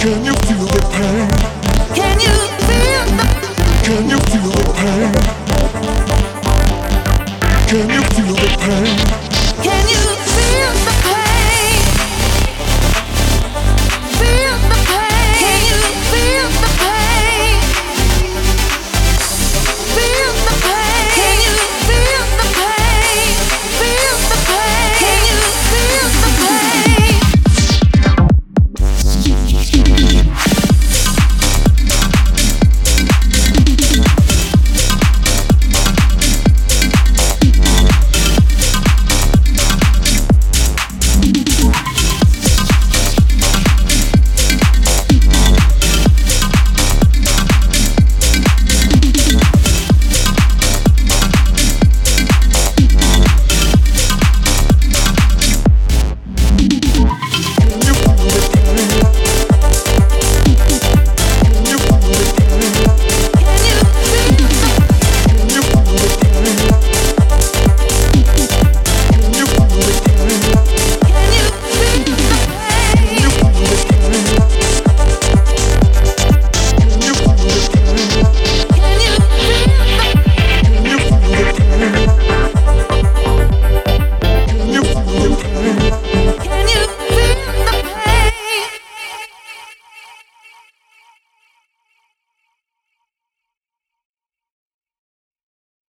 Can you feel the pain? Can you feel the pain? Can you feel the pain? Can you